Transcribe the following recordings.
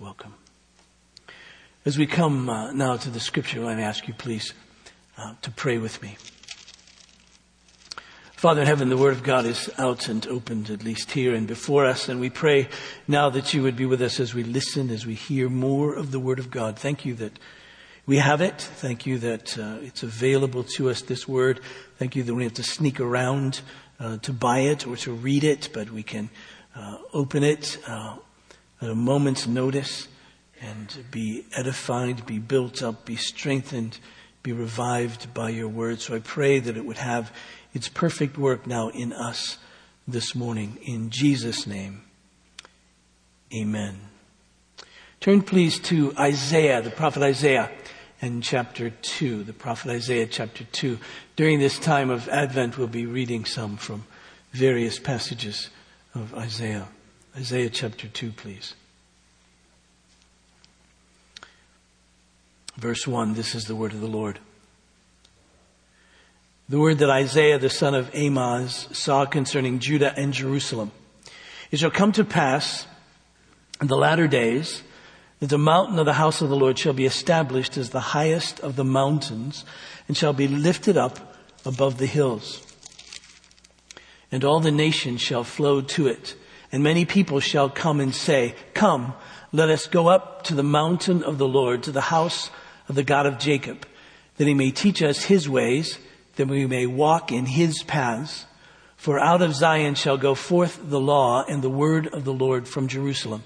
welcome. As we come now to the scripture, let me ask you please to pray with me. Father in heaven, the word of God is out and opened, at least here and before us. And we pray now that you would be with us as we listen, as we hear more of the word of God. Thank you that we have it. Thank you that it's available to us, this word. Thank you that we don't have to sneak around to buy it or to read it, but we can open it at a moment's notice and be edified, be built up, be strengthened, be revived by your word. So I pray that it would have its perfect work now in us this morning. In Jesus' name, amen. Turn please to Isaiah, the prophet Isaiah, and chapter 2. The prophet Isaiah, chapter 2. During this time of Advent, we'll be reading some from various passages of Isaiah. Isaiah chapter 2, please. Verse 1, this is the word of the Lord. The word that Isaiah the son of Amoz saw concerning Judah and Jerusalem. It shall come to pass in the latter days that the mountain of the house of the Lord shall be established as the highest of the mountains and shall be lifted up above the hills. And all the nations shall flow to it, and many people shall come and say, "Come, let us go up to the mountain of the Lord, to the house of the God of Jacob, that he may teach us his ways, that we may walk in his paths. For out of Zion shall go forth the law and the word of the Lord from Jerusalem.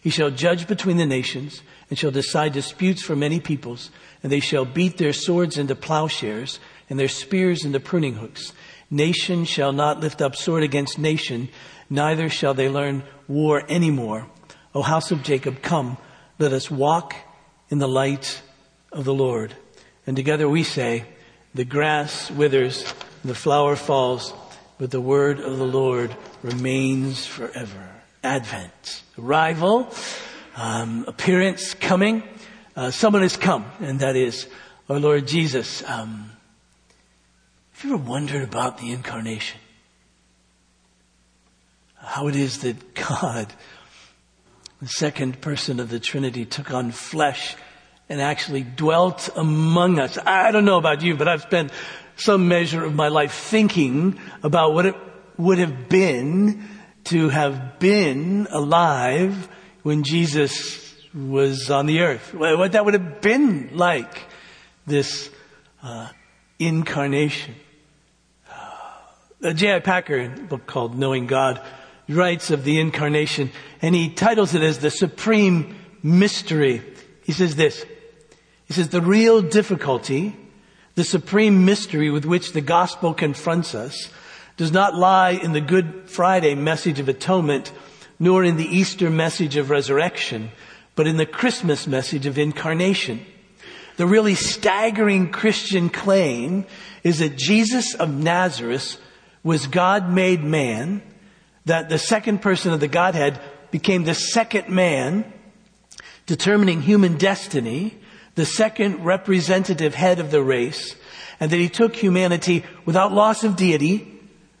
He shall judge between the nations and shall decide disputes for many peoples, and they shall beat their swords into plowshares and their spears into pruning hooks. Nation shall not lift up sword against nation, neither shall they learn war any more. O house of Jacob, come, let us walk in the light of the Lord." And together we say, "The grass withers, the flower falls, but the word of the Lord remains forever." Advent, arrival, appearance, coming. Someone has come, and that is our Lord Jesus. Have you ever wondered about the incarnation? How it is that God, the second person of the Trinity, took on flesh and actually dwelt among us. I don't know about you, but I've spent some measure of my life thinking about what it would have been to have been alive when Jesus was on the earth. What that would have been like, this incarnation. J.I. Packer, in a book called Knowing God, writes of the incarnation, and he titles it as the supreme mystery. He says this, he says, "The real difficulty, the supreme mystery with which the gospel confronts us, does not lie in the Good Friday message of atonement, nor in the Easter message of resurrection, but in the Christmas message of incarnation. The really staggering Christian claim is that Jesus of Nazareth was God made man, that the second person of the Godhead became the second man, determining human destiny, the second representative head of the race, and that he took humanity without loss of deity,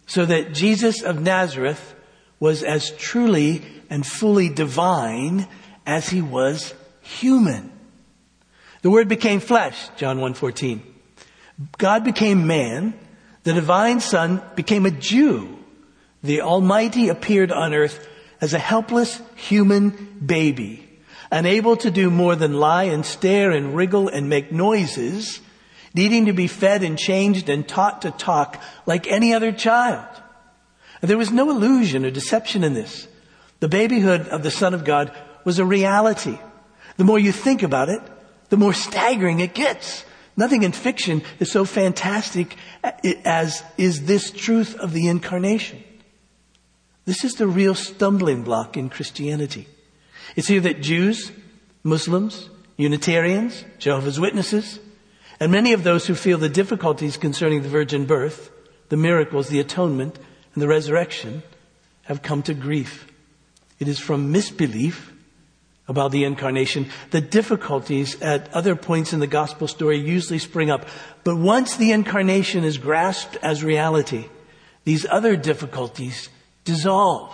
so that Jesus of Nazareth was as truly and fully divine as he was human. The word became flesh," John 1:14. "God became man, the divine son became a Jew. The Almighty appeared on earth as a helpless human baby, unable to do more than lie and stare and wriggle and make noises, needing to be fed and changed and taught to talk like any other child. And there was no illusion or deception in this. The babyhood of the Son of God was a reality. The more you think about it, the more staggering it gets. Nothing in fiction is so fantastic as is this truth of the incarnation. This is the real stumbling block in Christianity. It's here that Jews, Muslims, Unitarians, Jehovah's Witnesses, and many of those who feel the difficulties concerning the virgin birth, the miracles, the atonement, and the resurrection have come to grief. It is from misbelief about the incarnation that difficulties at other points in the gospel story usually spring up. But once the incarnation is grasped as reality, these other difficulties dissolve.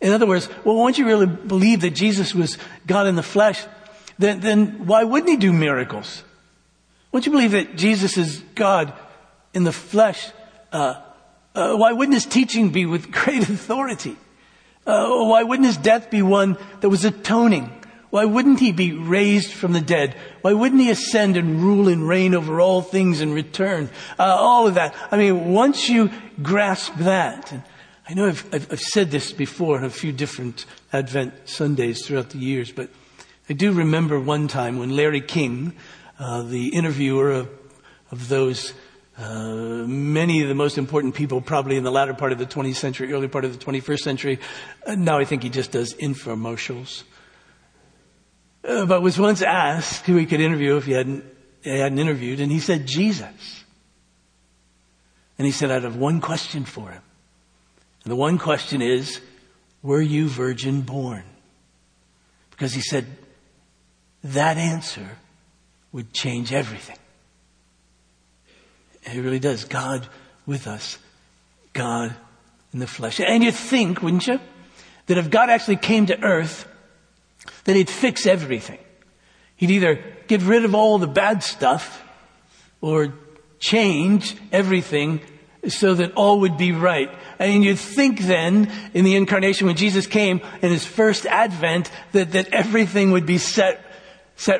In other words, well, won't you really believe that Jesus was God in the flesh? Then why wouldn't he do miracles? Won't you believe that Jesus is God in the flesh? Why wouldn't his teaching be with great authority? Why wouldn't his death be one that was atoning? Why wouldn't he be raised from the dead? Why wouldn't he ascend and rule and reign over all things in return? All of that. I mean, once you grasp that, and I know I've said this before on a few different Advent Sundays throughout the years, but I do remember one time when Larry King, the interviewer of those many of the most important people probably in the latter part of the 20th century, early part of the 21st century. Now I think he just does infomercials. But was once asked who he could interview if he hadn't interviewed, and he said, Jesus. And he said, I'd have one question for him. And the one question is, were you virgin born? Because he said, that answer would change everything. It really does. God with us. God in the flesh. And you'd think, wouldn't you, that if God actually came to earth, that he'd fix everything. He'd either get rid of all the bad stuff or change everything so that all would be right. And you'd think then, in the incarnation, when Jesus came in his first advent, that everything would be set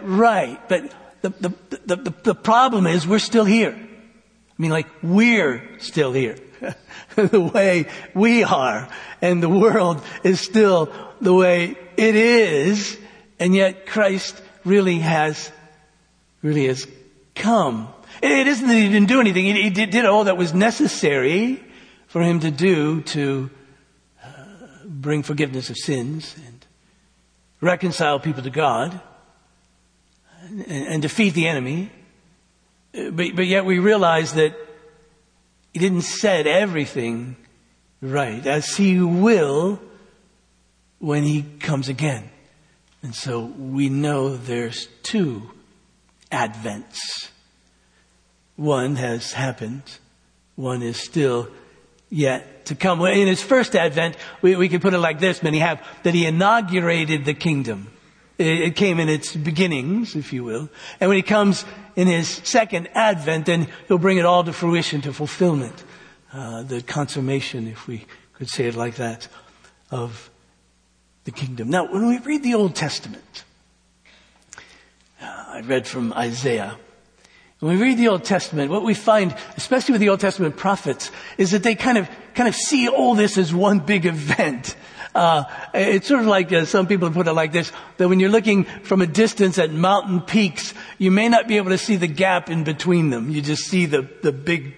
right. But the problem is we're still here. I mean, like, we're still here. The way we are. And the world is still the way it is. And yet Christ really has come. It isn't that he didn't do anything. He did all that was necessary for him to do to bring forgiveness of sins and reconcile people to God and defeat the enemy. But yet we realize that he didn't set everything right, as he will when he comes again. And so we know there's two Advents. One has happened. One is still yet to come. In his first Advent, we could put it like this, many have, that he inaugurated the kingdom. It came in its beginnings, if you will. And when he comes in his second advent, then he'll bring it all to fruition, to fulfillment. The consummation, if we could say it like that, of the kingdom. Now, when we read the Old Testament, I read from Isaiah. When we read the Old Testament, what we find, especially with the Old Testament prophets, is that they kind of see all this as one big event. It's sort of like, some people put it like this, that when you're looking from a distance at mountain peaks, you may not be able to see the gap in between them. You just see the big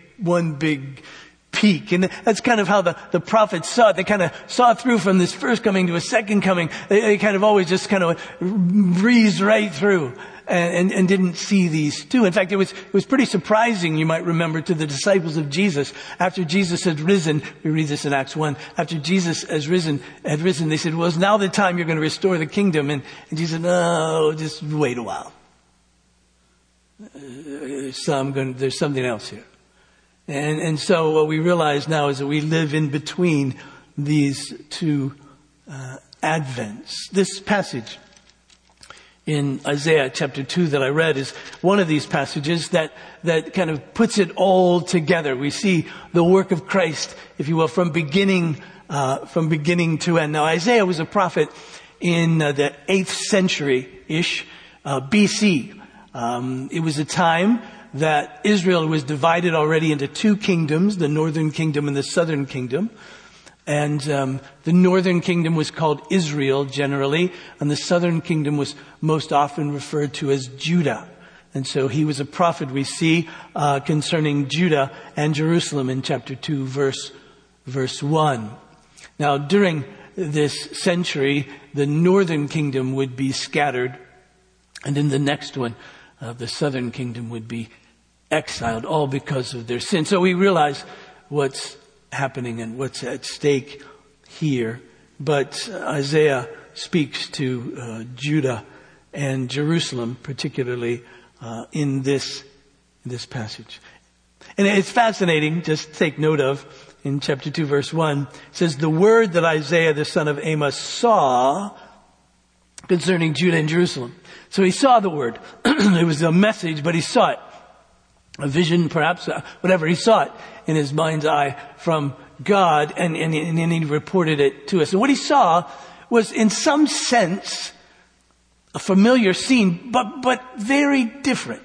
peak. And that's kind of how the prophets saw it. They kind of saw through from this first coming to a second coming. They kind of always just kind of breezed right through and didn't see these two. In fact, it was pretty surprising, you might remember, to the disciples of Jesus. After Jesus had risen, we read this in Acts 1, after Jesus had risen, they said, well, it's now the time you're going to restore the kingdom. And Jesus said, no, just wait a while. There's something else here. And so what we realize now is that we live in between these two advents. This passage in Isaiah chapter 2 that I read is one of these passages that kind of puts it all together. We see the work of Christ, if you will, from beginning to end. Now Isaiah was a prophet in the 8th century-ish BC. It was a time that Israel was divided already into two kingdoms, the northern kingdom and the southern kingdom. And the northern kingdom was called Israel generally, and the southern kingdom was most often referred to as Judah. And so he was a prophet, we see, concerning Judah and Jerusalem in chapter 2, verse 1. Now, during this century, the northern kingdom would be scattered, and in the next one, the southern kingdom would be exiled, all because of their sin. So we realize what's happening and what's at stake here. But Isaiah speaks to Judah and Jerusalem, particularly in this passage. And it's fascinating, just take note of, in chapter 2, verse 1, says, the word that Isaiah, the son of Amoz, saw concerning Judah and Jerusalem. So he saw the word. It was a message, but he saw it. A vision, perhaps, whatever. He saw it in his mind's eye from God, and he reported it to us. And what he saw was, in some sense, a familiar scene, but very different.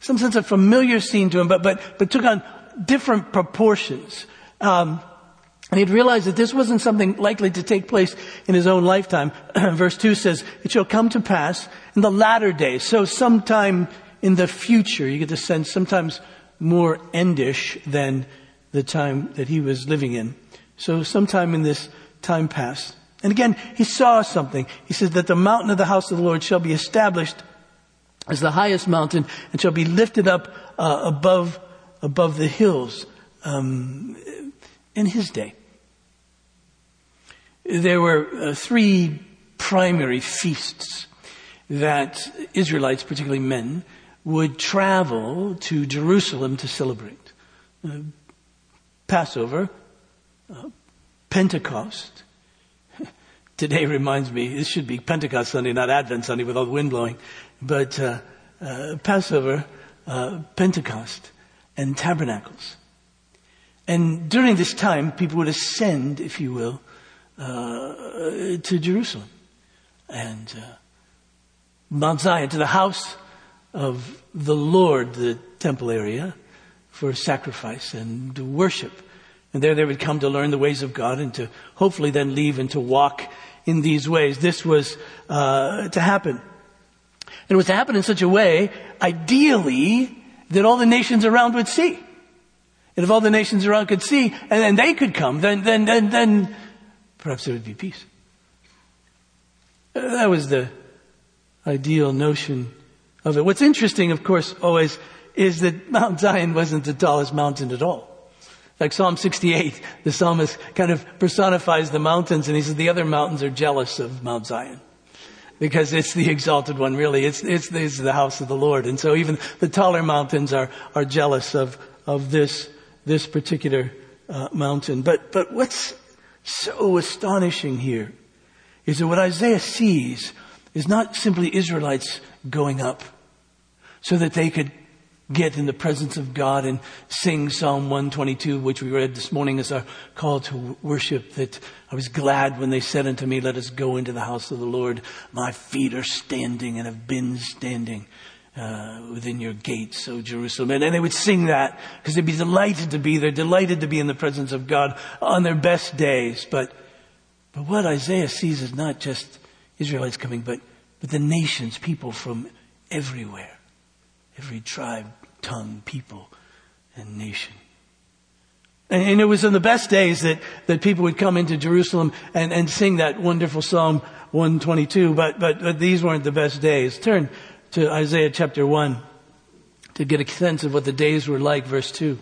Some sense of familiar scene to him, but took on different proportions. And he'd realized that this wasn't something likely to take place in his own lifetime. Verse 2 says, it shall come to pass in the latter days. So sometime in the future, you get the sense sometimes more endish than the time that he was living in. So sometime in this time past. And again, he saw something. He says that the mountain of the house of the Lord shall be established as the highest mountain and shall be lifted up above the hills. In his day, there were three primary feasts that Israelites, particularly men, would travel to Jerusalem to celebrate. Passover, Pentecost. Today reminds me, this should be Pentecost Sunday, not Advent Sunday with all the wind blowing. But Passover, Pentecost, and Tabernacles. And during this time, people would ascend, if you will, to Jerusalem and Mount Zion, to the house of the Lord, the temple area, for sacrifice and worship. And there they would come to learn the ways of God and to hopefully then leave and to walk in these ways. This was to happen. And it was to happen in such a way, ideally, that all the nations around would see. And if all the nations around could see, and then they could come, then perhaps there would be peace. That was the ideal notion of it. What's interesting, of course, always, is that Mount Zion wasn't the tallest mountain at all. Like Psalm 68, the psalmist kind of personifies the mountains, and he says the other mountains are jealous of Mount Zion. Because it's the exalted one, really. It's the house of the Lord. And so even the taller mountains are jealous of this particular mountain. But what's so astonishing here is that what Isaiah sees is not simply Israelites going up so that they could get in the presence of God and sing Psalm 122, which we read this morning as our call to worship, that I was glad when they said unto me, let us go into the house of the Lord. My feet are standing and have been standing within your gates, O Jerusalem. And they would sing that because they'd be delighted to be there, delighted to be in the presence of God on their best days. But what Isaiah sees is not just Israelites coming, but the nations, people from everywhere, every tribe, tongue, people, and nation. And it was on the best days that people would come into Jerusalem and sing that wonderful Psalm 122, but these weren't the best days. Turn to Isaiah chapter 1 to get a sense of what the days were like, verse 2.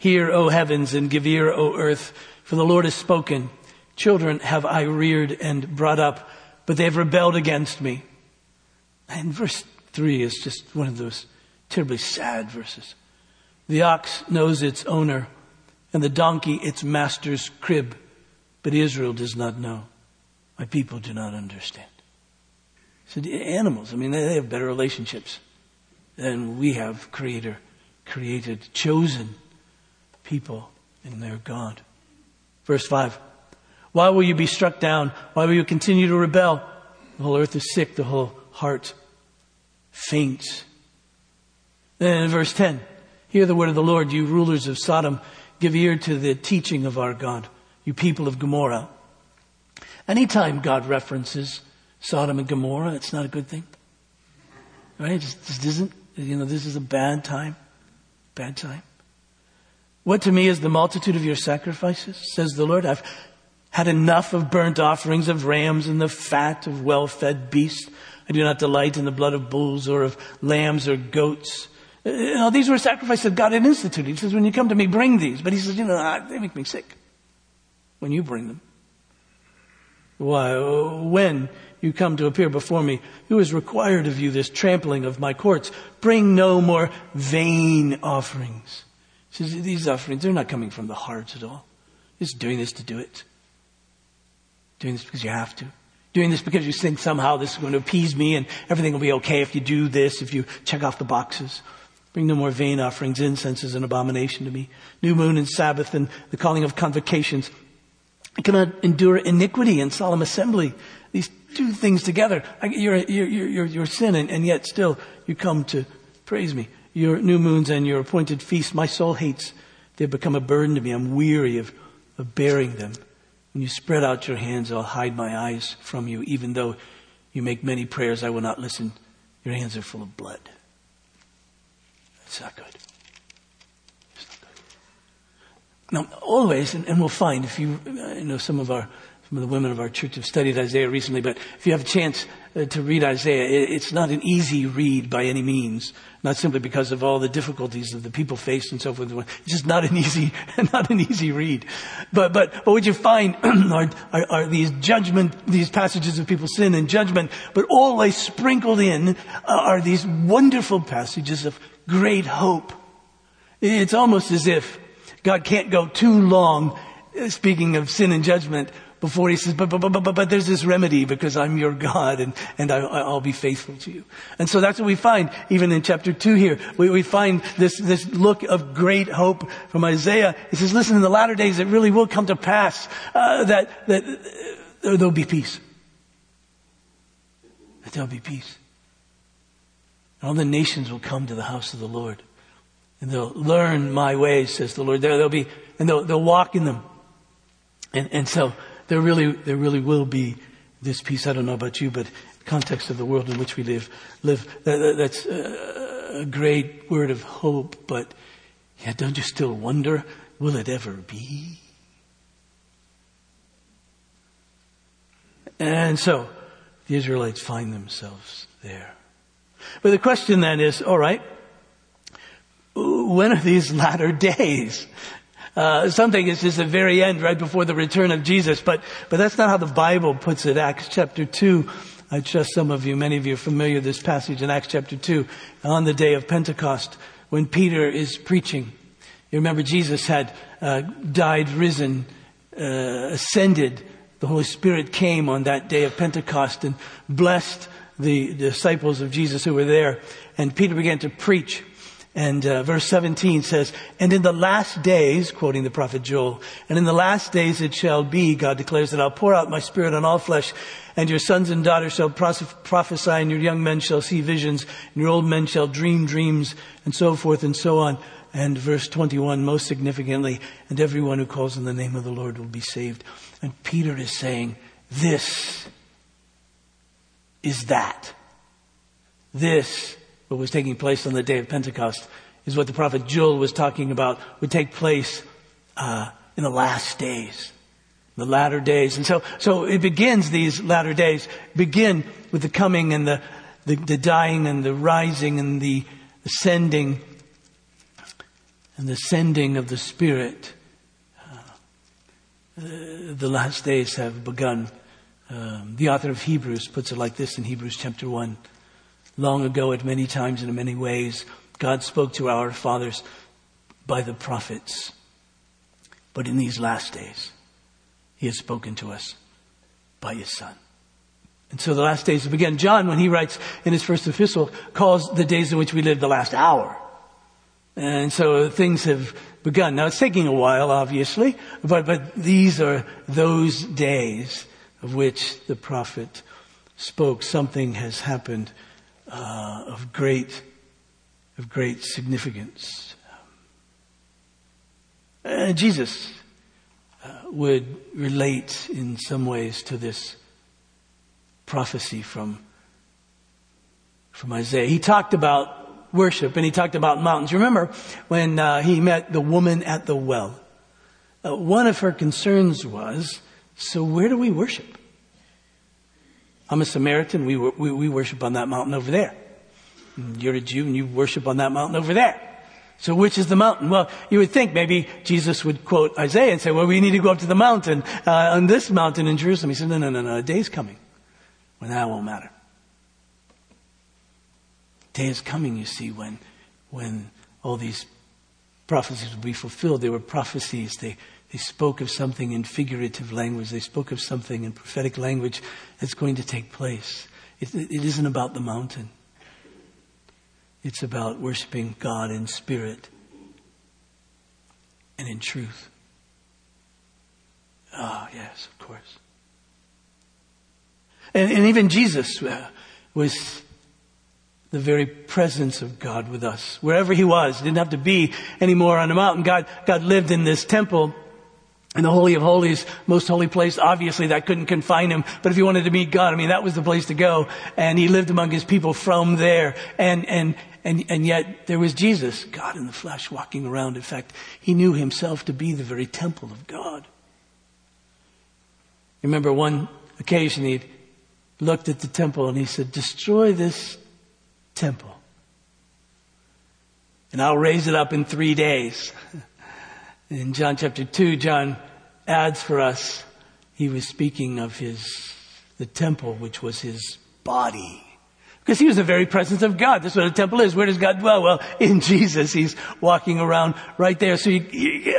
Hear, O heavens, and give ear, O earth, for the Lord has spoken. Children have I reared and brought up, but they have rebelled against me. And verse 3 is just one of those terribly sad verses. The ox knows its owner, and the donkey its master's crib, but Israel does not know. My people do not understand. So the animals, they have better relationships than we have, created, chosen people in their God. Verse 5. Why will you be struck down? Why will you continue to rebel? The whole earth is sick. The whole heart faints. Then in verse 10, hear the word of the Lord, you rulers of Sodom. Give ear to the teaching of our God, you people of Gomorrah. Anytime God references Sodom and Gomorrah, it's not a good thing. Right? It just isn't. This is a bad time. Bad time. What to me is the multitude of your sacrifices, says the Lord. I've had enough of burnt offerings of rams and the fat of well-fed beasts. I do not delight in the blood of bulls or of lambs or goats. These were sacrifices that God had instituted. He says, when you come to me, bring these. But he says, they make me sick when you bring them. When you come to appear before me, who is required of you this trampling of my courts? Bring no more vain offerings. See, these offerings, they're not coming from the heart at all. Just doing this to do it. Doing this because you have to. Doing this because you think somehow this is going to appease me and everything will be okay if you do this, if you check off the boxes. Bring no more vain offerings. Incense is an abomination to me. New moon and Sabbath and the calling of convocations. I cannot endure iniquity and solemn assembly. These two things together. Your sin and yet still you come to praise me. Your new moons and your appointed feasts, my soul hates. They've become a burden to me. I'm weary of bearing them. When you spread out your hands, I'll hide my eyes from you. Even though you make many prayers, I will not listen. Your hands are full of blood. That's not good. Now, always, and we'll find if you, I know some of the women of our church have studied Isaiah recently, but if you have a chance to read Isaiah, it's not an easy read by any means. Not simply because of all the difficulties that the people faced and so forth. It's just not an easy read. But what you find are these these passages of people's sin and judgment, but always sprinkled in are these wonderful passages of great hope. It's almost as if God can't go too long, speaking of sin and judgment, before he says, but there's this remedy because I'm your God and I'll be faithful to you. And so that's what we find even in chapter 2 here. We find this look of great hope from Isaiah. He says, listen, in the latter days it really will come to pass that there'll be peace. That there'll be peace. And all the nations will come to the house of the Lord. And they'll learn my ways, says the Lord. They'll walk in them. And so there really will be this peace. I don't know about you, but the context of the world in which we live, that's a great word of hope. But yeah, don't you still wonder, will it ever be? And so the Israelites find themselves there. But the question then is, all right, when are these latter days? Something is just the very end, right before the return of Jesus. But that's not how the Bible puts it. Acts chapter 2. I trust many of you are familiar with this passage in Acts chapter 2. On the day of Pentecost, when Peter is preaching. You remember Jesus had died, risen, ascended. The Holy Spirit came on that day of Pentecost and blessed the disciples of Jesus who were there. And Peter began to preach. And verse 17 says, and in the last days, quoting the prophet Joel, and in the last days it shall be, God declares, that I'll pour out my spirit on all flesh, and your sons and daughters shall prophesy, and your young men shall see visions, and your old men shall dream dreams, and so forth and so on. And verse 21, most significantly, and everyone who calls on the name of the Lord will be saved. And Peter is saying, this is that. This what was taking place on the day of Pentecost is what the prophet Joel was talking about would take place in the last days, the latter days. And so it begins, these latter days begin with the coming and the dying and the rising and the ascending and the sending of the Spirit. The last days have begun. The author of Hebrews puts it like this in Hebrews chapter 1. Long ago, at many times and in many ways, God spoke to our fathers by the prophets. But in these last days, he has spoken to us by his Son. And so the last days begin. John, when he writes in his first epistle, calls the days in which we live the last hour. And so things have begun. Now, it's taking a while, obviously, but these are those days of which the prophet spoke. Something has happened of great significance. Jesus would relate in some ways to this prophecy from Isaiah. He talked about worship and he talked about mountains. Remember when he met the woman at the well? One of her concerns was, so where do we worship? I'm a Samaritan. We worship on that mountain over there. You're a Jew and you worship on that mountain over there. So which is the mountain? Well, you would think maybe Jesus would quote Isaiah and say, well, we need to go up to the mountain, on this mountain in Jerusalem. He said, no, a day's coming when that won't matter. Day is coming, you see, when all these prophecies will be fulfilled. They were prophecies. They spoke of something in figurative language. They spoke of something in prophetic language that's going to take place. It isn't about the mountain. It's about worshiping God in spirit and in truth. Oh, yes, of course. And even Jesus was the very presence of God with us. Wherever he was, didn't have to be anymore on the mountain. God lived in this temple. And the Holy of Holies, most holy place, obviously that couldn't confine him. But if he wanted to meet God, I mean, that was the place to go. And he lived among his people from there. And yet there was Jesus, God in the flesh, walking around. In fact, he knew himself to be the very temple of God. I remember one occasion he looked at the temple and he said, "Destroy this temple, and I'll raise it up in 3 days." In John chapter 2, John adds for us, he was speaking of the temple, which was his body. Because he was the very presence of God. That's what a temple is. Where does God dwell? Well, in Jesus. He's walking around right there. So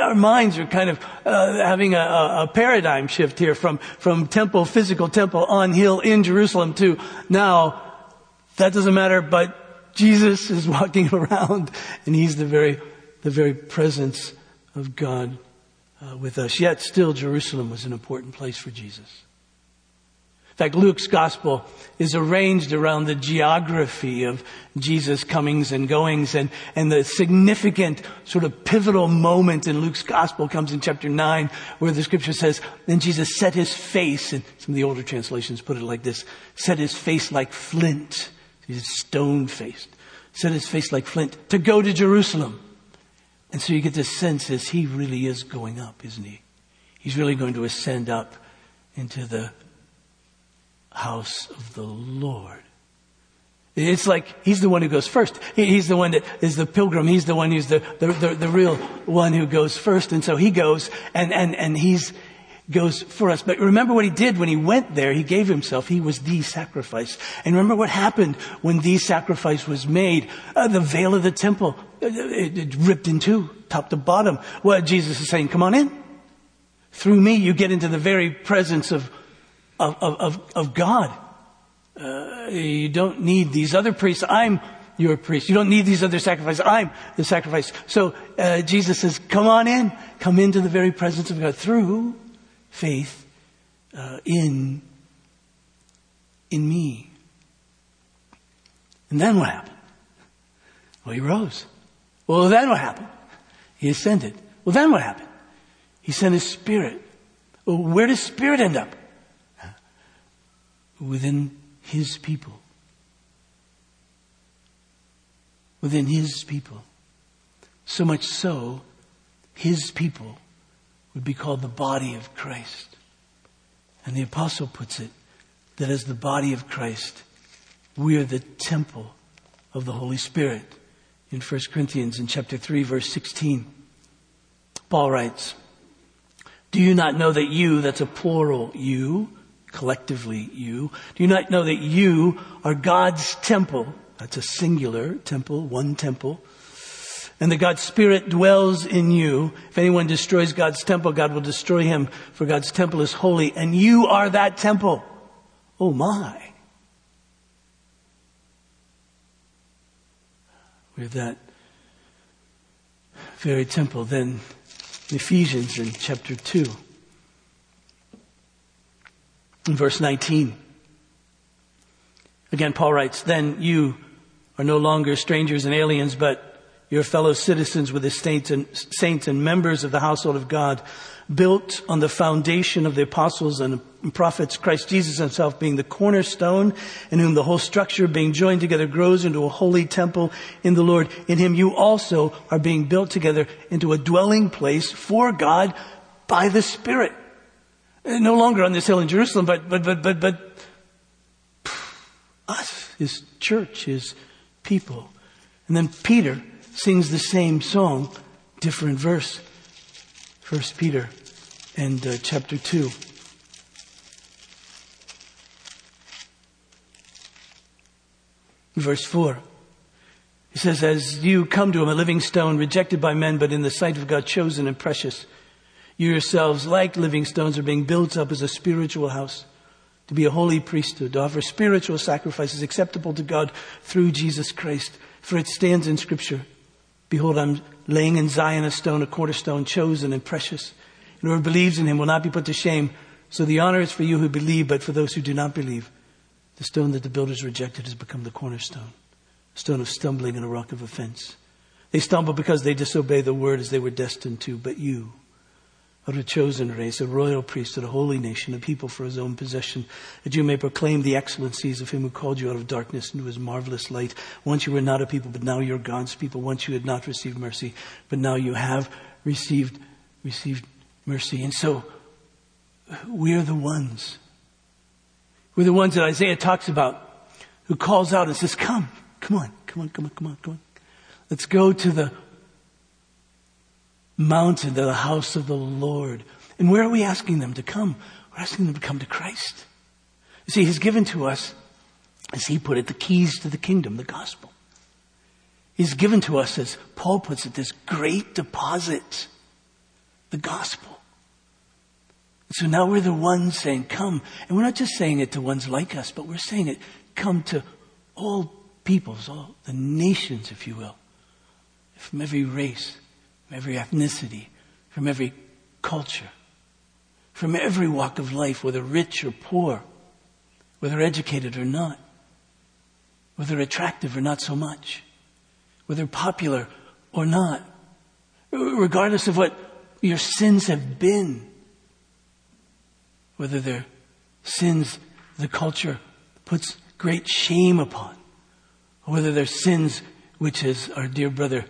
our minds are kind of having a paradigm shift here from temple, physical temple on hill in Jerusalem to now, that doesn't matter, but Jesus is walking around and he's the very presence of God with us. Yet still Jerusalem was an important place for Jesus. In fact, Luke's gospel is arranged around the geography of Jesus' comings and goings, and the significant sort of pivotal moment in Luke's gospel comes in chapter 9, where the scripture says, "Then Jesus set his face," and some of the older translations put it like this, "set his face like flint." He's stone-faced. "Set his face like flint to go to Jerusalem." And so you get this sense as he really is going up, isn't he? He's really going to ascend up into the house of the Lord. It's like he's the one who goes first. He's the one that is the pilgrim. He's the one who's the real one who goes first. And so he goes and he's goes for us. But remember what he did when he went there. He gave himself. He was the sacrifice. And remember what happened when the sacrifice was made. The veil of the temple, it ripped in two, top to bottom. Well, Jesus is saying, come on in. Through me, you get into the very presence of God. You don't need these other priests. I'm your priest. You don't need these other sacrifices. I'm the sacrifice. So Jesus says, come on in. Come into the very presence of God through faith in me. And then what happened? Well, he rose. Well, then what happened? He ascended. Well, then what happened? He sent his spirit. Well, where does spirit end up? Within his people. Within his people. So much so, his people would be called the body of Christ. And the apostle puts it that as the body of Christ, we are the temple of the Holy Spirit. In 1 Corinthians in chapter 3, verse 16, Paul writes, "Do you not know that you," that's a plural you, collectively you, "do you not know that you are God's temple?" That's a singular temple, one temple. "And that God's Spirit dwells in you. If anyone destroys God's temple, God will destroy him, for God's temple is holy, and you are that temple." Oh my. We're that very temple. Then in Ephesians in chapter 2, in verse 19. Again, Paul writes, "Then you are no longer strangers and aliens, but your fellow citizens with the saints and members of the household of God, built on the foundation of the apostles and prophets, Christ Jesus himself being the cornerstone, in whom the whole structure being joined together grows into a holy temple in the Lord. In him you also are being built together into a dwelling place for God by the Spirit." No longer on this hill in Jerusalem, but us, his church, his people. And then Peter sings the same song, different verse. 1 Peter and chapter 2. Verse 4. He says, as you come to him, a living stone rejected by men, but in the sight of God, chosen and precious. You yourselves, like living stones, are being built up as a spiritual house to be a holy priesthood, to offer spiritual sacrifices acceptable to God through Jesus Christ. For it stands in Scripture, behold, I'm laying in Zion a stone, a cornerstone, chosen and precious. And whoever believes in him will not be put to shame. So the honor is for you who believe, but for those who do not believe, the stone that the builders rejected has become the cornerstone, a stone of stumbling and a rock of offense. They stumble because they disobey the word as they were destined to. But you are a chosen race, a royal priesthood, a holy nation, a people for his own possession, that you may proclaim the excellencies of him who called you out of darkness into his marvelous light. Once you were not a people, but now you're God's people. Once you had not received mercy, but now you have received mercy. And so we're the ones that Isaiah talks about, who calls out and says, come on. Let's go to the mountain, to the house of the Lord. And where are we asking them to come? We're asking them to come to Christ. You see, he's given to us, as he put it, the keys to the kingdom, the gospel. He's given to us, as Paul puts it, this great deposit, the gospel. So now we're the ones saying, come. And we're not just saying it to ones like us, but we're saying it, come to all peoples, all the nations, if you will, from every race, from every ethnicity, from every culture, from every walk of life, whether rich or poor, whether educated or not, whether attractive or not so much, whether popular or not, regardless of what your sins have been, whether they're sins the culture puts great shame upon, or whether they're sins which, as our dear brother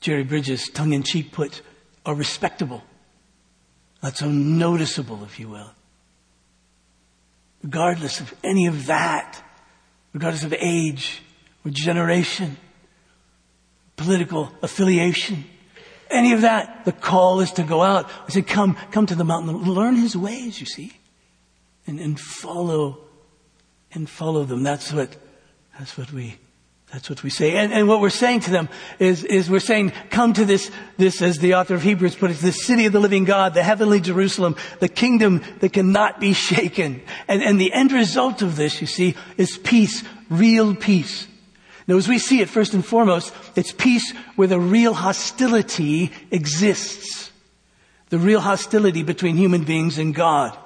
Jerry Bridges, tongue-in-cheek, put, are respectable, not so noticeable, if you will. Regardless of any of that, regardless of age or generation, political affiliation, any of that, the call is to go out. I said, come to the mountain, learn his ways, you see. And follow them. That's what we say. And what we're saying to them is we're saying, come to this, as the author of Hebrews put it, the city of the living God, the heavenly Jerusalem, the kingdom that cannot be shaken. And the end result of this, you see, is peace, real peace. Now, as we see it, first and foremost, it's peace where the real hostility exists. The real hostility between human beings and God.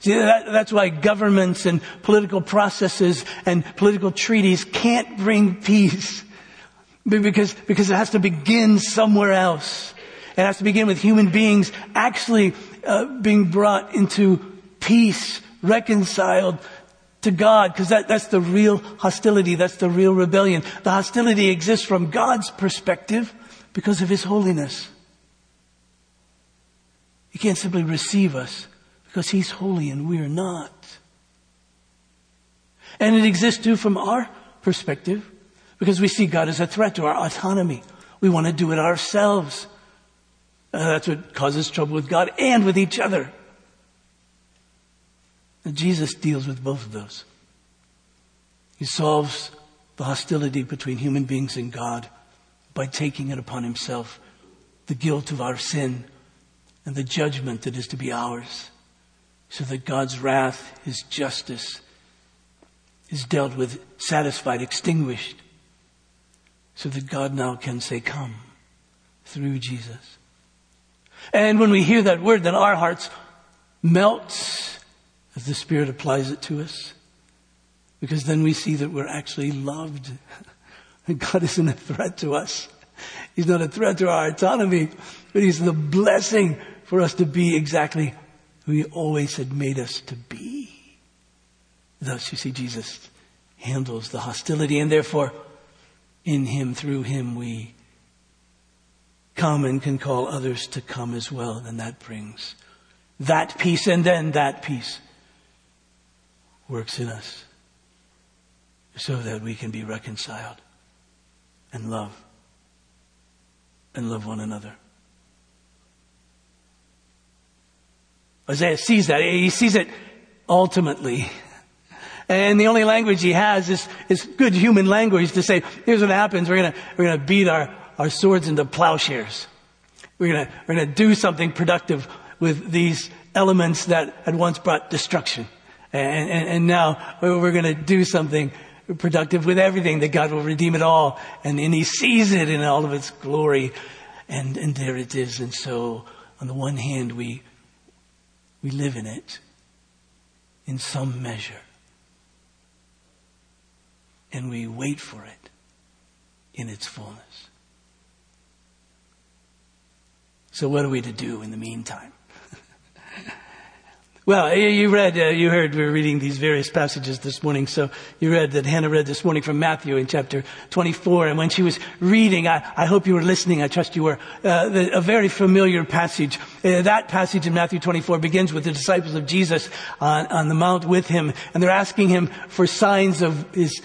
See, that's why governments and political processes and political treaties can't bring peace. Because it has to begin somewhere else. It has to begin with human beings actually being brought into peace, reconciled to God. Because that's the real hostility. That's the real rebellion. The hostility exists from God's perspective because of his holiness. He can't simply receive us, because he's holy and we're not. And it exists too from our perspective, because we see God as a threat to our autonomy. We want to do it ourselves. That's what causes trouble with God and with each other. And Jesus deals with both of those. He solves the hostility between human beings and God by taking it upon himself, the guilt of our sin and the judgment that is to be ours, so that God's wrath, his justice, is dealt with, satisfied, extinguished, so that God now can say, come, through Jesus. And when we hear that word, then our hearts melt as the Spirit applies it to us, because then we see that we're actually loved. God isn't a threat to us. He's not a threat to our autonomy, but he's the blessing for us to be exactly who he always had made us to be. Thus, you see, Jesus handles the hostility, and therefore, in him, through him, we come and can call others to come as well. And that brings that peace, and then that peace works in us so that we can be reconciled and love and love one another. Isaiah sees that. He sees it ultimately. And the only language he has is good human language to say, here's what happens. We're gonna beat our swords into plowshares. We're gonna do something productive with these elements that had once brought destruction. And now we're gonna do something productive with everything, that God will redeem it all. And he sees it in all of its glory. And there it is. And so on the one hand, we live in it in some measure. And we wait for it in its fullness. So what are we to do in the meantime? Well, you heard we were reading these various passages this morning. So you read that Hannah read this morning from Matthew in chapter 24. And when she was reading, I hope you were listening. I trust you were. A very familiar passage. That passage in Matthew 24 begins with the disciples of Jesus on the mount with him. And they're asking him for signs of his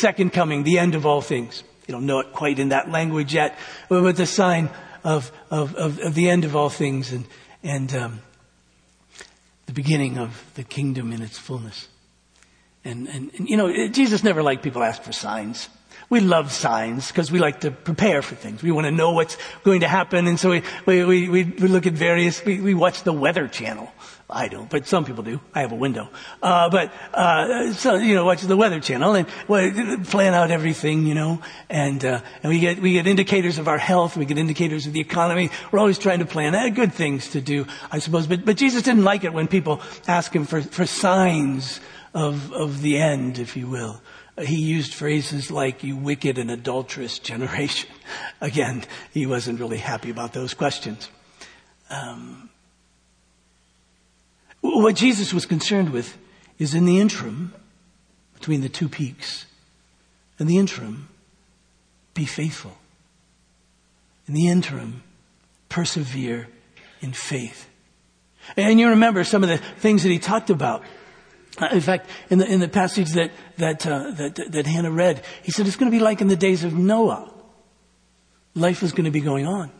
second coming, the end of all things. You don't know it quite in that language yet, but the sign of the end of all things. And the beginning of the kingdom in its fullness. And Jesus never liked people ask for signs. We love signs because we like to prepare for things. We want to know what's going to happen. And so we look at various, we watch the Weather Channel. I don't, but some people do. I have a window. So watch the Weather Channel and plan out everything, and we get indicators of our health. We get indicators of the economy. We're always trying to plan good things to do, I suppose. But Jesus didn't like it when people ask him for signs of the end, if you will. He used phrases like, you wicked and adulterous generation. Again, he wasn't really happy about those questions. What Jesus was concerned with is in the interim, between the two peaks, in the interim, be faithful. In the interim, persevere in faith. And you remember some of the things that he talked about. In fact, in the passage that Hannah read, he said it's going to be like in the days of Noah. Life is going to be going on.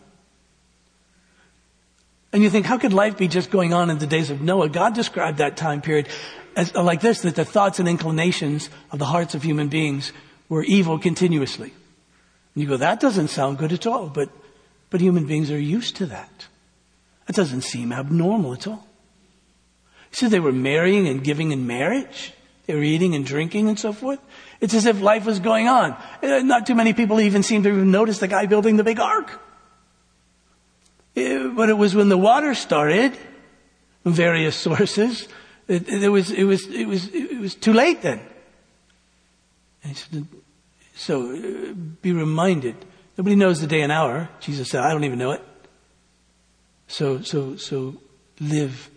And you think, how could life be just going on in the days of Noah? God described that time period as like this, that the thoughts and inclinations of the hearts of human beings were evil continuously. And you go, that doesn't sound good at all, but human beings are used to that. That doesn't seem abnormal at all. So they were marrying and giving in marriage. They were eating and drinking and so forth. It's as if life was going on. Not too many people even seem to even notice the guy building the big ark. But it was when the water started, from various sources, it was too late then. So be reminded. Nobody knows the day and hour. Jesus said, I don't even know it. So live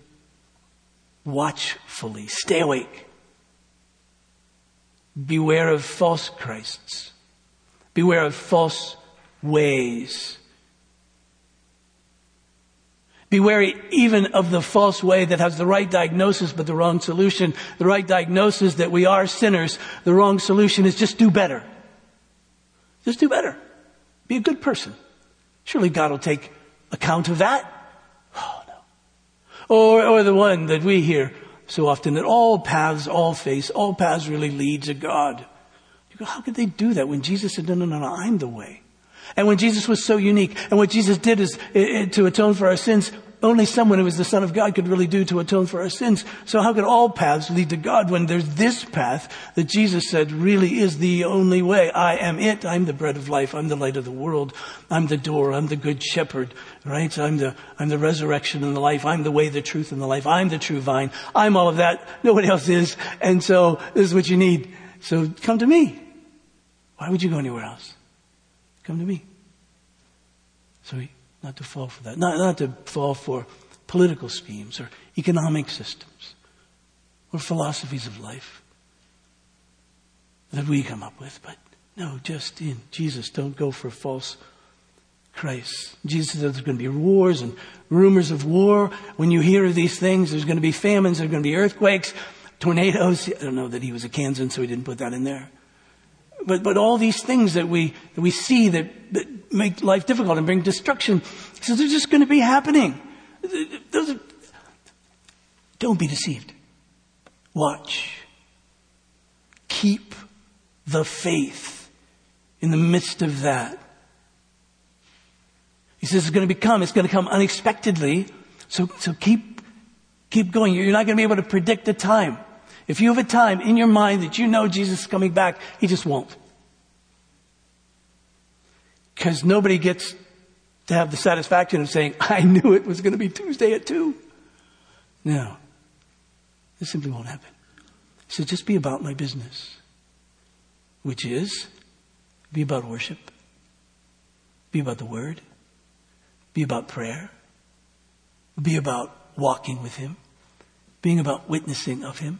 watchfully. Stay awake. Beware of false Christs. Beware of false ways. Beware even of the false way that has the right diagnosis but the wrong solution. The right diagnosis that we are sinners. The wrong solution is just do better. Just do better. Be a good person. Surely God will take account of that. Or the one that we hear so often, that all paths really lead to God. You go, how could they do that when Jesus said, no, I'm the way. And when Jesus was so unique, and what Jesus did is to atone for our sins, only someone who was the Son of God could really do to atone for our sins. So how could all paths lead to God when there's this path that Jesus said really is the only way? I am it. I'm the bread of life. I'm the light of the world. I'm the door. I'm the good shepherd. Right? I'm the resurrection and the life. I'm the way, the truth, and the life. I'm the true vine. I'm all of that. Nobody else is. And so this is what you need. So come to me. Why would you go anywhere else? Come to me. So not to fall for that. Not to fall for political schemes or economic systems or philosophies of life that we come up with. But no, just in Jesus. Don't go for false Christ. Jesus said there's going to be wars and rumors of war. When you hear of these things, there's going to be famines, there's going to be earthquakes, tornadoes. I don't know that he was a Kansan, so he didn't put that in there. But all these things that we see that make life difficult and bring destruction. So they're just going to be happening. Don't be deceived. Watch. Keep the faith in the midst of that. He says it's going to come unexpectedly. So keep going. You're not going to be able to predict the time. If you have a time in your mind that you know Jesus is coming back, he just won't. Because nobody gets to have the satisfaction of saying, I knew it was going to be Tuesday at 2. No. This simply won't happen. So just be about my business, which is be about worship, be about the word, be about prayer, be about walking with him, being about witnessing of him.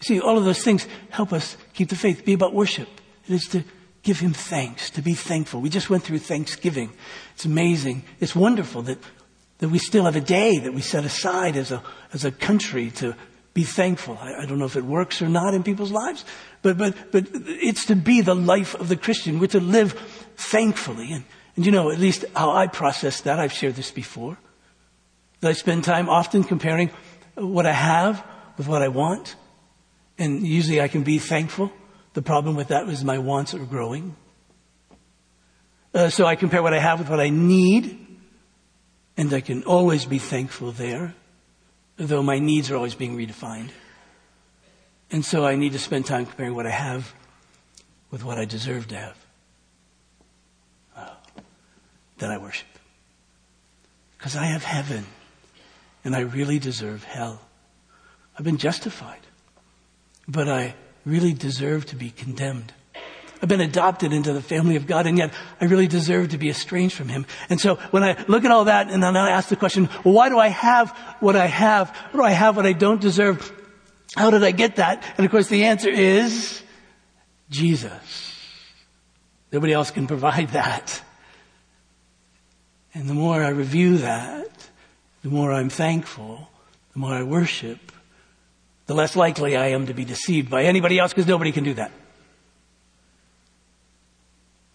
See, all of those things help us keep the faith. Be about worship. It is to give him thanks, to be thankful. We just went through Thanksgiving. It's amazing. It's wonderful that we still have a day that we set aside as a country to be thankful. I don't know if it works or not in people's lives, but it's to be the life of the Christian. We're to live thankfully. And you know, at least how I process that, I've shared this before, that I spend time often comparing what I have with what I want. And usually I can be thankful. The problem with that was my wants are growing. So I compare what I have with what I need. And I can always be thankful there, though my needs are always being redefined. And so I need to spend time comparing what I have with what I deserve to have. That I worship. Because I have heaven, and I really deserve hell. I've been justified, but I really deserve to be condemned. I've been adopted into the family of God, and yet I really deserve to be estranged from him. And so when I look at all that, and then I ask the question, well, why do I have what I have? Why do I have what I don't deserve? How did I get that? And of course the answer is Jesus. Nobody else can provide that. And the more I review that, the more I'm thankful, the more I worship, the less likely I am to be deceived by anybody else, because nobody can do that.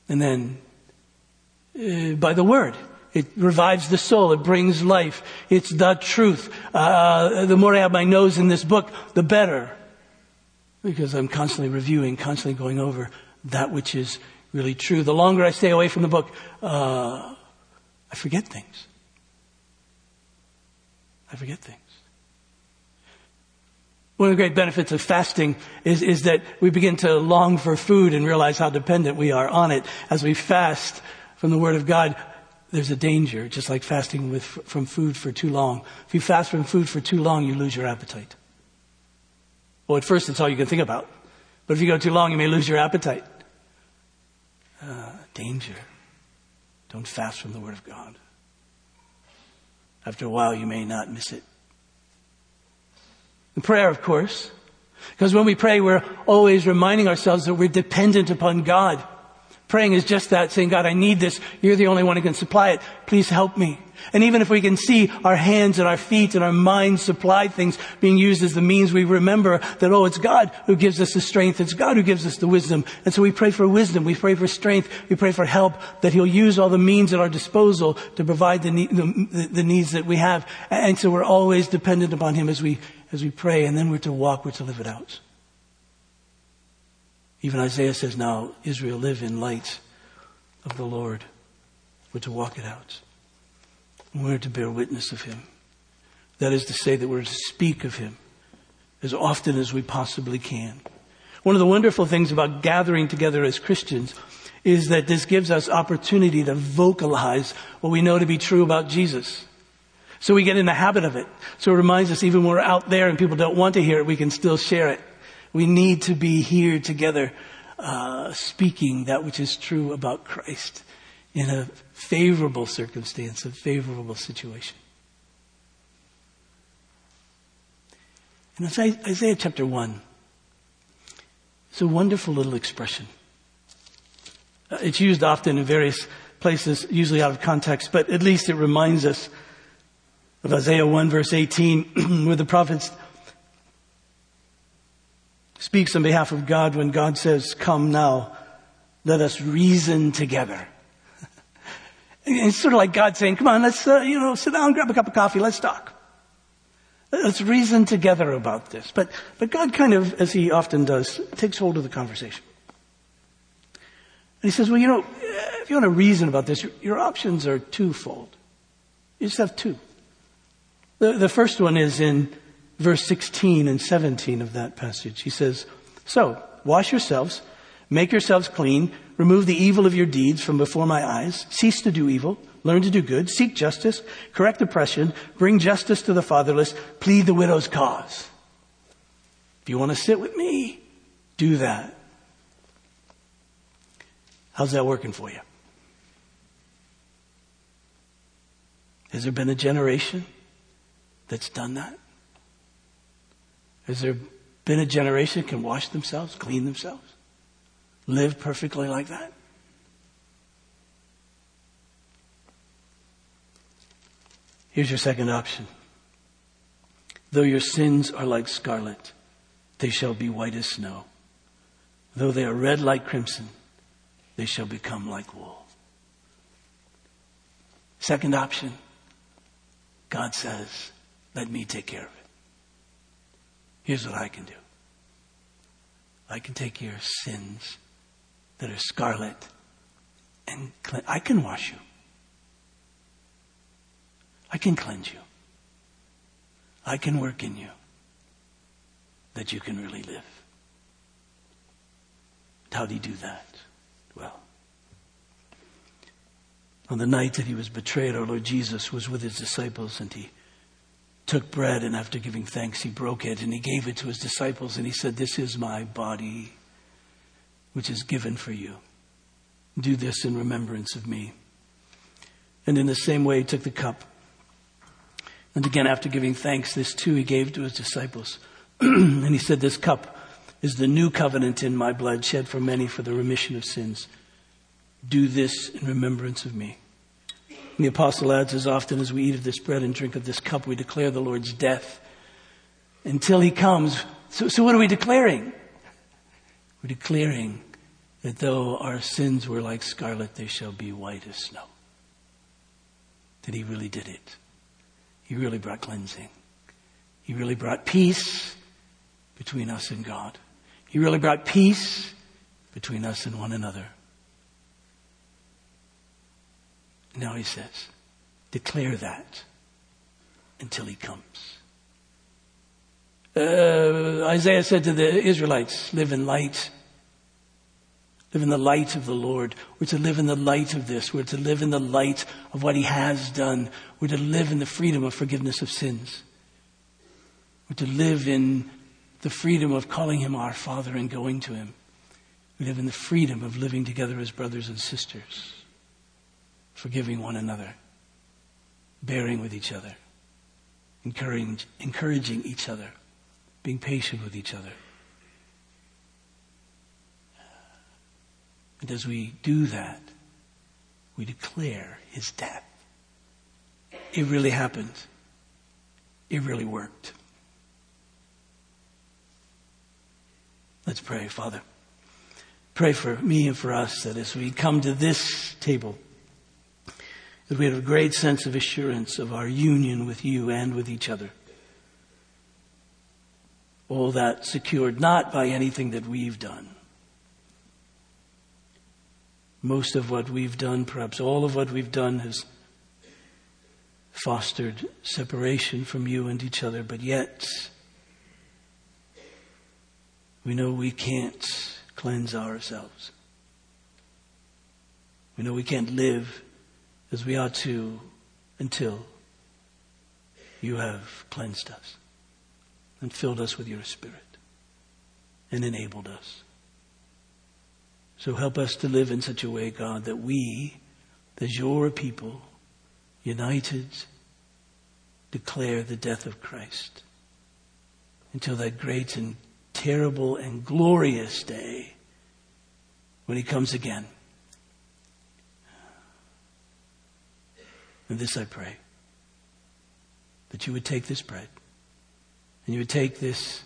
And then, by the word, it revives the soul. It brings life. It's the truth. The more I have my nose in this book, the better. Because I'm constantly reviewing, constantly going over that which is really true. The longer I stay away from the book, I forget things. One of the great benefits of fasting is that we begin to long for food and realize how dependent we are on it. As we fast from the Word of God, there's a danger, just like fasting from food for too long. If you fast from food for too long, you lose your appetite. Well, at first, it's all you can think about. But if you go too long, you may lose your appetite. Danger. Don't fast from the Word of God. After a while, you may not miss it. And prayer, of course. Because when we pray, we're always reminding ourselves that we're dependent upon God. Praying is just that, saying, God, I need this. You're the only one who can supply it. Please help me. And even if we can see our hands and our feet and our minds supply things being used as the means, we remember that, it's God who gives us the strength. It's God who gives us the wisdom. And so we pray for wisdom. We pray for strength. We pray for help, that he'll use all the means at our disposal to provide the needs that we have. And so we're always dependent upon him as we pray, and then we're to walk, we're to live it out. Even Isaiah says, now, Israel, live in light of the Lord. We're to walk it out. We're to bear witness of him. That is to say that we're to speak of him as often as we possibly can. One of the wonderful things about gathering together as Christians is that this gives us opportunity to vocalize what we know to be true about Jesus. So we get in the habit of it. So it reminds us, even when we're out there and people don't want to hear it, we can still share it. We need to be here together, speaking that which is true about Christ in a favorable circumstance, a favorable situation. And Isaiah chapter 1. It's a wonderful little expression. It's used often in various places, usually out of context, but at least it reminds us of Isaiah 1 verse 18, where the prophet speaks on behalf of God when God says, come now, let us reason together. And it's sort of like God saying, come on, let's, sit down, grab a cup of coffee, let's talk. Let's reason together about this. But God kind of, as he often does, takes hold of the conversation. And he says, well, if you want to reason about this, your options are twofold. You just have two. The first one is in verse 16 and 17 of that passage. He says, so, wash yourselves, make yourselves clean, remove the evil of your deeds from before my eyes, cease to do evil, learn to do good, seek justice, correct oppression, bring justice to the fatherless, plead the widow's cause. If you want to sit with me, do that. How's that working for you? Has there been a generation that's done that? Has there been a generation that can wash themselves, clean themselves, live perfectly like that? Here's your second option. Though your sins are like scarlet, they shall be white as snow. Though they are red like crimson, they shall become like wool. Second option, God says, let me take care of it. Here's what I can do. I can take your sins that are scarlet and I can wash you. I can cleanse you. I can work in you that you can really live. How did he do that? Well, on the night that he was betrayed, our Lord Jesus was with his disciples, and he took bread, and after giving thanks, he broke it and he gave it to his disciples, and he said, this is my body, which is given for you. Do this in remembrance of me. And in the same way, he took the cup. And again, after giving thanks, this too he gave to his disciples. And he said, this cup is the new covenant in my blood shed for many for the remission of sins. Do this in remembrance of me. And the apostle adds, as often as we eat of this bread and drink of this cup, we declare the Lord's death until he comes. So what are we declaring? We're declaring that though our sins were like scarlet, they shall be white as snow. That he really did it. He really brought cleansing. He really brought peace between us and God. He really brought peace between us and one another. Now he says, declare that until he comes. Isaiah said to the Israelites, live in light. Live in the light of the Lord. We're to live in the light of this. We're to live in the light of what he has done. We're to live in the freedom of forgiveness of sins. We're to live in the freedom of calling him our Father and going to him. We live in the freedom of living together as brothers and sisters, forgiving one another, bearing with each other, encouraging each other, being patient with each other. And as we do that, we declare his death. It really happened. It really worked. Let's pray. Father, pray for me and for us that as we come to this table, that we have a great sense of assurance of our union with you and with each other. All that secured not by anything that we've done. Most of what we've done, perhaps all of what we've done, has fostered separation from you and each other, but yet we know we can't cleanse ourselves. We know we can't live as we ought to until you have cleansed us and filled us with your Spirit and enabled us. So help us to live in such a way, God, that we, as your people, united, declare the death of Christ until that great and terrible and glorious day when he comes again. And this I pray, that you would take this bread and you would take this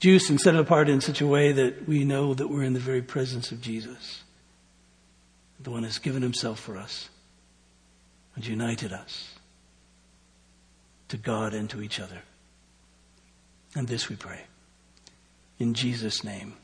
juice and set it apart in such a way that we know that we're in the very presence of Jesus, the one who's given himself for us, and united us to God and to each other. And this we pray in Jesus' name.